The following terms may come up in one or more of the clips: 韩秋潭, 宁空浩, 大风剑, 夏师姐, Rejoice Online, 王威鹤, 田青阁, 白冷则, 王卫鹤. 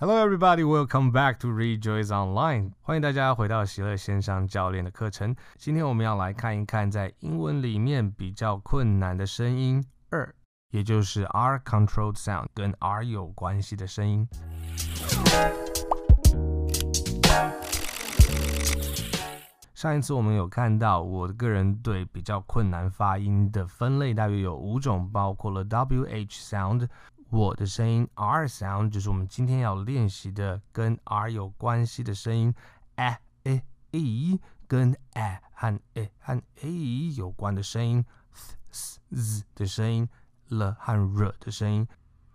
Hello, everybody. Welcome back to Rejoice Online. 欢迎大家回到喜乐线上教练的课程。今天我们要来看一看在英文里面比较困难的声音2，也就是 R controlled sound 跟 R 有关系的声音。上一次我们有看到，我个人对比较困难发音的分类大约有5种，包括了 WH sound。我的声音 R sound 就是我们今天要练习的跟 R 有关系的声音 a e e 跟 a 和 e 和 a 有关的声音 s z 的声音 l 和 r 的声音。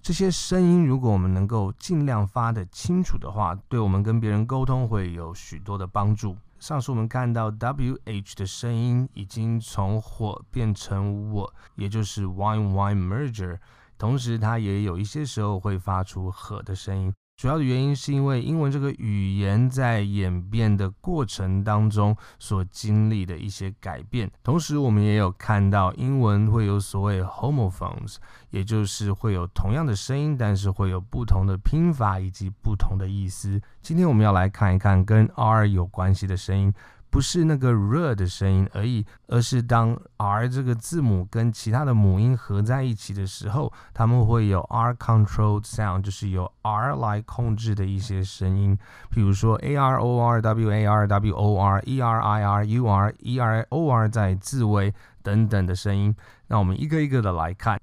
这些声音如果我们能够尽量发得清楚的话，对我们跟别人沟通会有许多的帮助。上次我们看到 WH 的声音已经从火变成我，也就是 wine merger，同时它也有一些时候会发出和的声音，主要的原因是因为英文这个语言在演变的过程当中所经历的一些改变。同时我们也有看到英文会有所谓 homophones， 也就是会有同样的声音，但是会有不同的拼法以及不同的意思。今天我们要来看一看跟 R 有关系的声音，不是那个 r 的声音而已，而是当 r 这个字母跟其他的母音合在一起的时候，它们会有 r controlled sound， 就是由 r 来控制的一些声音，比如说 a r o r w a r w o r e r i r u r e r o r 在字尾等等的声音。那我们一个一个的来看。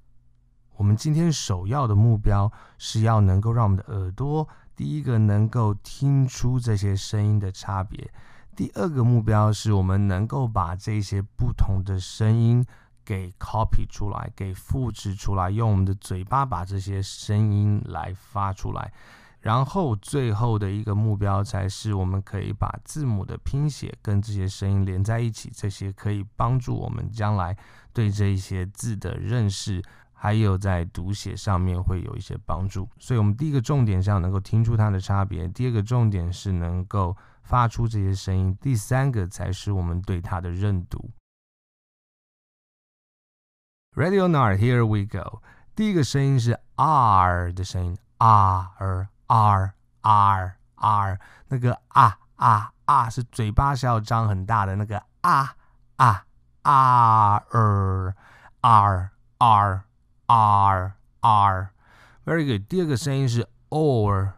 我们今天首要的目标是要能够让我们的耳朵第一个能够听出这些声音的差别。第二个目标是我们能够把这些不同的声音给 copy 出来，给复制出来，用我们的嘴巴把这些声音来发出来。然后最后的一个目标才是我们可以把字母的拼写跟这些声音连在一起，这些可以帮助我们将来对这些字的认识，还有在读写上面会有一些帮助。所以我们第一个重点是要能够听出它的差别，第二个重点是能够发出这些声音，第三个才是我们对它的认读。Ready or not, here we go。 第一个声音是 R 的声音， R R R R， 那个 啊啊啊是嘴巴是要张很大的那个啊啊 R R R R R。 Very good。 第二个声音是 Or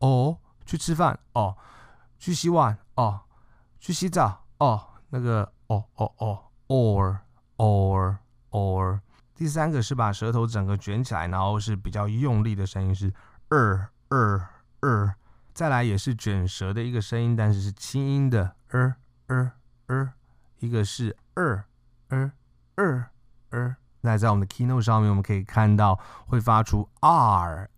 哦，去吃饭哦，去洗碗哦，去洗澡哦，那个哦哦哦 or。 第三个是把舌头整个卷起来，然后是比较用力的声音是 er。 再来也是卷舌的一个声音，但是是轻音的 er。 一个是 er。那在我们的 keynote 上面我们可以看到会发出 R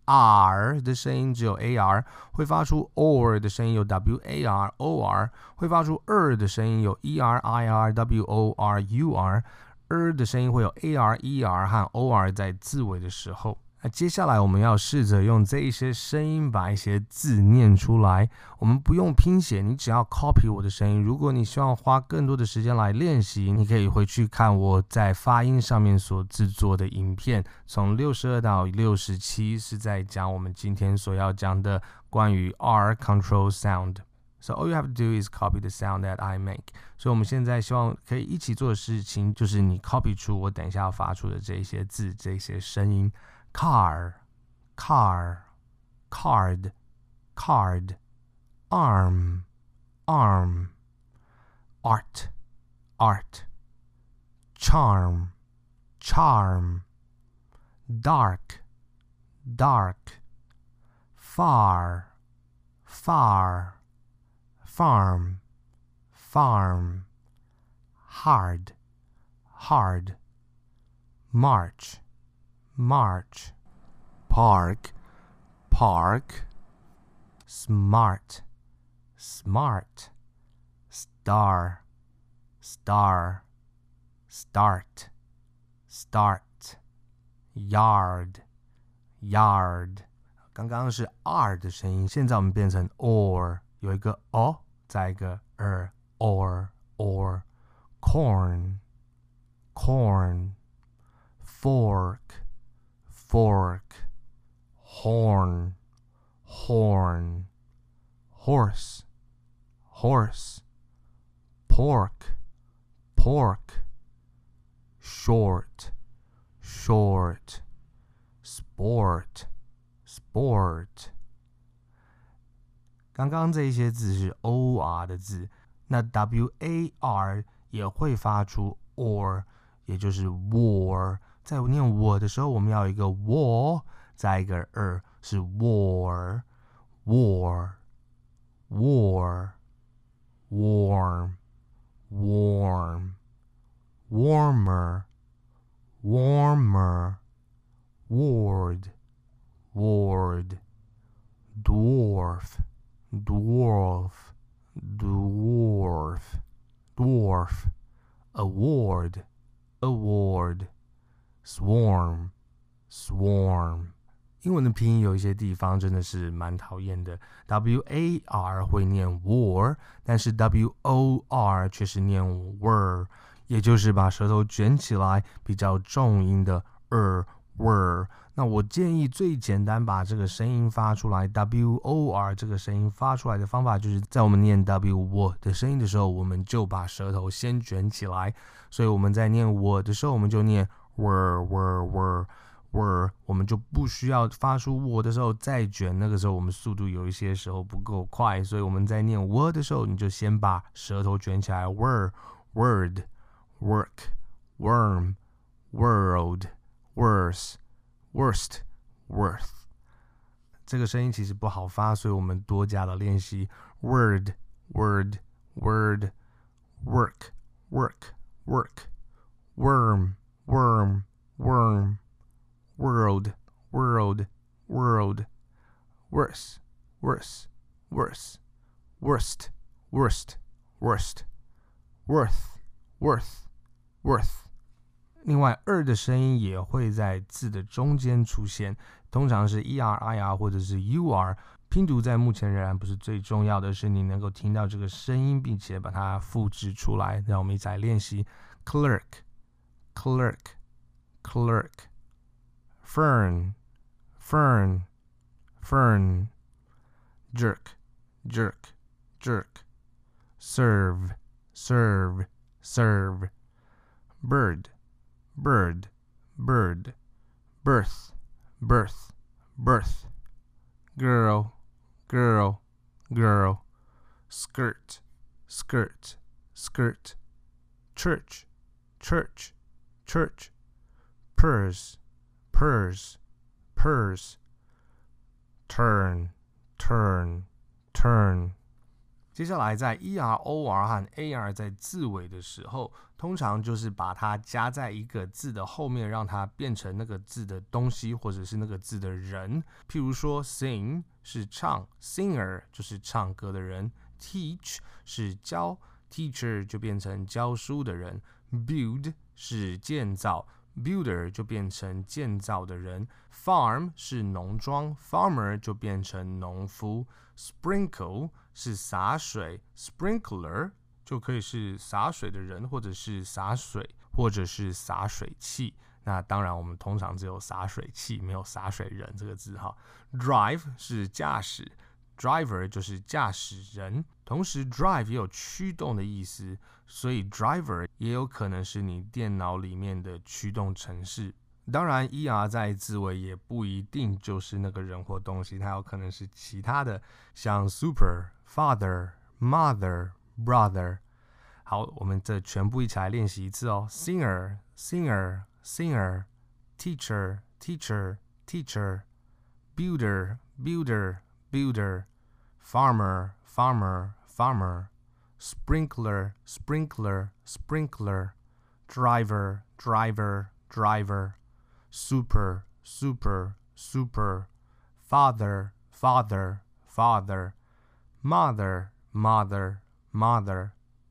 的声音只有 AR， 会发出 OR 的声音有 WAROR， 会发出 ER 的声音有 ERIRWORUR， ER 的声音会有 ARER 和 OR 在字尾的时候。那接下来我们要试着用这一些声音把一些字念出来，我们不用拼写，你只要 copy 我的声音。如果你希望花更多的时间来练习，你可以回去看我在发音上面所制作的影片，从62到67是在讲我们今天所要讲的关于 R control sound。So all you have to do is copy the sound that I make. 所以我们现在希望可以一起做的事情就是你 copy 出我等一下要发出的这些字，这些声音。Car, card, card, arm, arm, art, art, charm, charm, dark, dark, far, far, farm, farm, hard, hard, march,March, park, park, smart, smart, star, star, start, start, yard, yard。 刚刚是 R 的声音，现在我们变成 OR， 有一个 O 再一个 ER， OR。 Corn, corn, fork,fork, horn, horn, horse, horse, pork, pork, short, short, sport, sport。 刚刚这些字是 or 的字，那 war 也会发出 or， 也就是 war。 在念我的时候，我们要有一个 war 再一个 r， 是 war war war warm warm warmer warmer ward ward dwarf dwarf dwarf dwarf award award swarm swarm。 英文的拼音有一些地方真的是蛮讨厌的， war 会念 war， 但是 wor 却是念 were， 也就是把舌头卷起来比较重音的 were。 那我建议最简单把这个声音发出来 wor 这个声音发出来的方法，就是在我们念 w 的声音的时候，我们就把舌头先卷起来，所以我们在念我的时候，我们就念 were were were were， 我们就不需要发出我的时候再卷，那个时候我们速度有一些时候不够快，所以我们在念 were 的时候，你就先把舌头卷起来 were word work worm world worse worst worth。 这个声音其实不好发，所以我们多加了练习 word word word work work work worm worm worm world world world worse worse worse worst worst worst worth worth worth。 另外 r 的声音也会在字的中间出现，通常是 er ir 或者是 ur。 拼读在目前仍然不是最重要的，是你能够听到这个声音并且把它复制出来。让我们一起来练习 clerk clerk clerk fern fern fern jerk jerk jerk serve serve serve bird bird bird birth birth birth girl girl girl skirt skirt skirt church church church purse purse purse turn turn turn。 接下来在 er or 和 ar 在字尾的时候，通常就是把它加在一个字的后面，让它变成那个字的东西或者是那个字的人。譬如说 sing 是唱， singer 就是唱歌的人， teach 是教， teacher 就变成教书的人， build 是建造，builder 就变成建造的人， farm 是农庄， farmer 就变成农夫， sprinkle 是洒水， sprinkler 就可以是洒水的人或者是洒水或者是洒水器。那当然我们通常只有洒水器，没有洒水人这个字哈。 drive 是驾驶， driver 就是驾驶人，同时 drive 也有驱动的意思，所以 driver 也有可能是你电脑里面的驱动程式。当然 er 在字尾也不一定就是那个人或东西，它有可能是其他的，像 super father mother brother。 好，我们这全部一起来练习一次哦。 singer singer singer teacher teacher teacher builder builder builder farmer farmer farmer sprinkler sprinkler sprinkler driver driver driver super super super father father father mother mother mother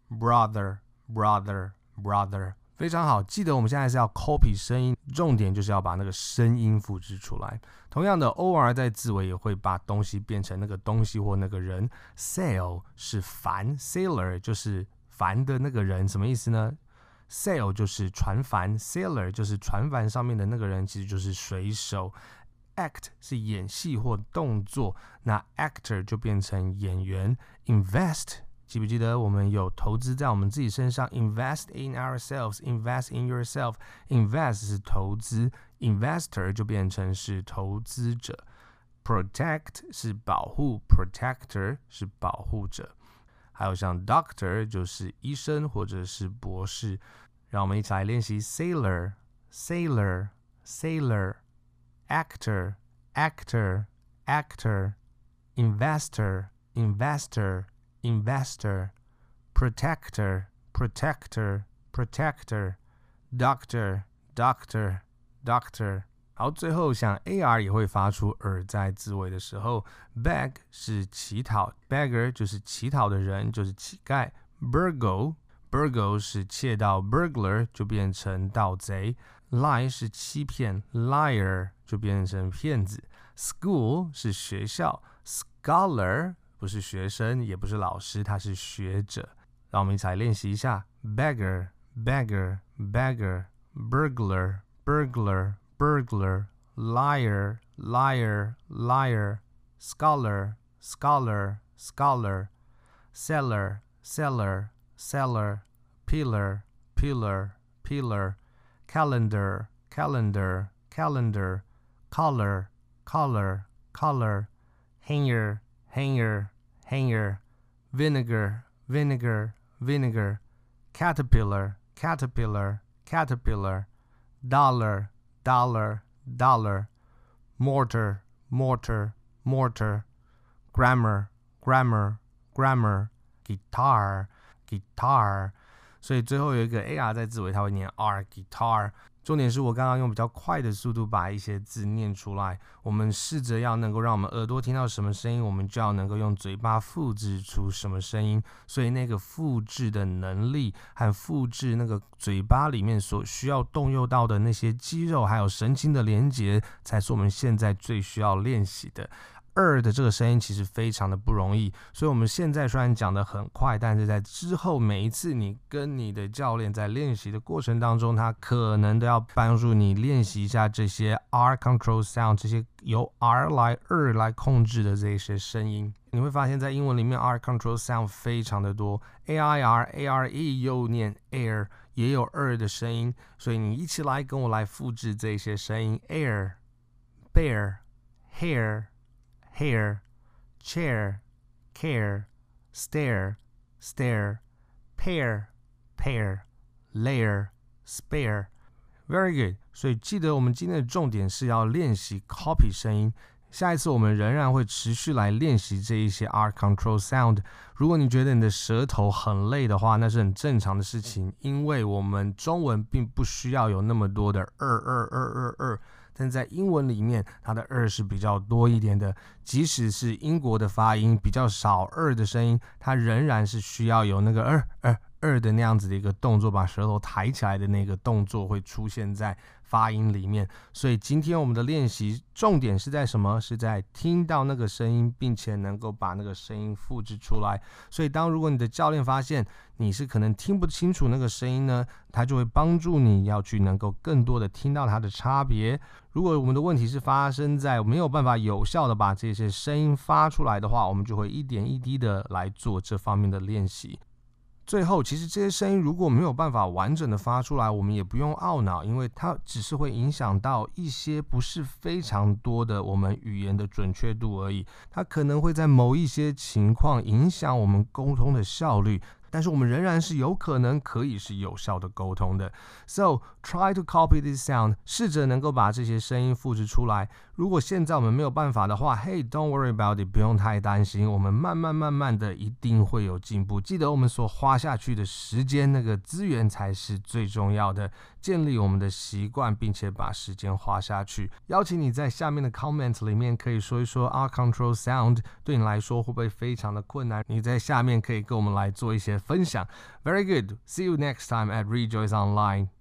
brother brother brother。 非常好，记得我们现在是要 copy 声音，重点就是要把那个声音复制出来。同样的 or 在字尾也会把东西变成那个东西或那个人。 sail 是帆， sailor 就是帆的那个人，什么意思呢？ sail 就是船帆， sailor 就是船帆上面的那个人，其实就是水手。act 是演戏或动作，那 actor 就变成演员。invest 记不记得我们有投资在我们自己身上 ？invest in ourselves, invest in yourself, invest 是投资 ，investor 就变成是投资者。protect 是保护 ，protector 是保护者。还有像 doctor 就是医生或者是博士。让我们一起来练习 sailor, sailor, sailor, actor, actor, actor, investor, investor, investor, protector, protector, protector, doctor, doctor, doctor。好，最后像 AR 也会发出耳在字尾的时候 beg 是乞讨 beggar 就是乞讨的人就是乞丐 burgle 是窃盗 burglar 就变成盗贼 lie 是欺骗 liar 就变成骗子 school 是学校 scholar 不是学生也不是老师他是学者让我们一起来练习一下 beggar beggar beggar burglar burglar burglar, liar, liar, liar, scholar, scholar, scholar, seller, seller, seller, pillar, pillar, pillar, calendar, calendar, calendar, collar, collar, collar, hanger, hanger, hanger, vinegar, vinegar, vinegar, caterpillar, caterpillar, caterpillar, dollar,dollar, dollar, mortar, mortar, mortar, grammar, grammar, grammar, guitar, guitar. 所以最后有一个 AR 在字尾，它会念 R guitar。重点是我刚刚用比较快的速度把一些字念出来。我们试着要能够让我们耳朵听到什么声音，我们就要能够用嘴巴复制出什么声音。所以那个复制的能力和复制那个嘴巴里面所需要动用到的那些肌肉还有神经的连结，才是我们现在最需要练习的。二的这个声音其实非常的不容易，所以我们现在虽然讲得很快，但是在之后每一次你跟你的教练在练习的过程当中，他可能都要帮助你练习一下这些 R control sound， 这些由 R 来2来控制的这些声音。你会发现在英文里面 R control sound 非常的多 ，AIR、ARE 又念 air， 也有2的声音，所以你一起来跟我来复制这些声音 ：air、bear、hair。hair, chair, care, stare, stare, pair, pair, layer, spare. Very good. 所以记得我们今天的重点是要练习 copy 声音。下一次我们仍然会持续来练习这一些 R control sound。如果你觉得你的舌头很累的话，那是很正常的事情，因为我们中文并不需要有那么多的2。但在英文里面，它的2是比较多一点的。即使是英国的发音比较少2的声音，它仍然是需要有那个2的那样子的一个动作，把舌头抬起来的那个动作会出现在发音里面。所以今天我们的练习重点是在什么？是在听到那个声音，并且能够把那个声音复制出来。所以如果你的教练发现你是可能听不清楚那个声音呢，他就会帮助你要去能够更多的听到它的差别。如果我们的问题是发生在没有办法有效的把这些声音发出来的话，我们就会一点一滴的来做这方面的练习。最后，其实这些声音如果没有办法完整的发出来，我们也不用懊恼，因为它只是会影响到一些不是非常多的我们语言的准确度而已。它可能会在某一些情况影响我们沟通的效率，但是我们仍然是有可能可以是有效的沟通的。So try to copy this sound， 试着能够把这些声音复制出来。如果现在我们没有办法的话 ，Hey, don't worry about it， 不用太担心，我们慢慢的一定会有进步。记得我们所花下去的时间，那个资源才是最重要的。建立我们的习惯，并且把时间花下去。邀请你在下面的 comment 里面可以说一说 R control sound 对你来说会不会非常的困难？你在下面可以跟我们来做一些分享。Very good. See you next time at Rejoice Online.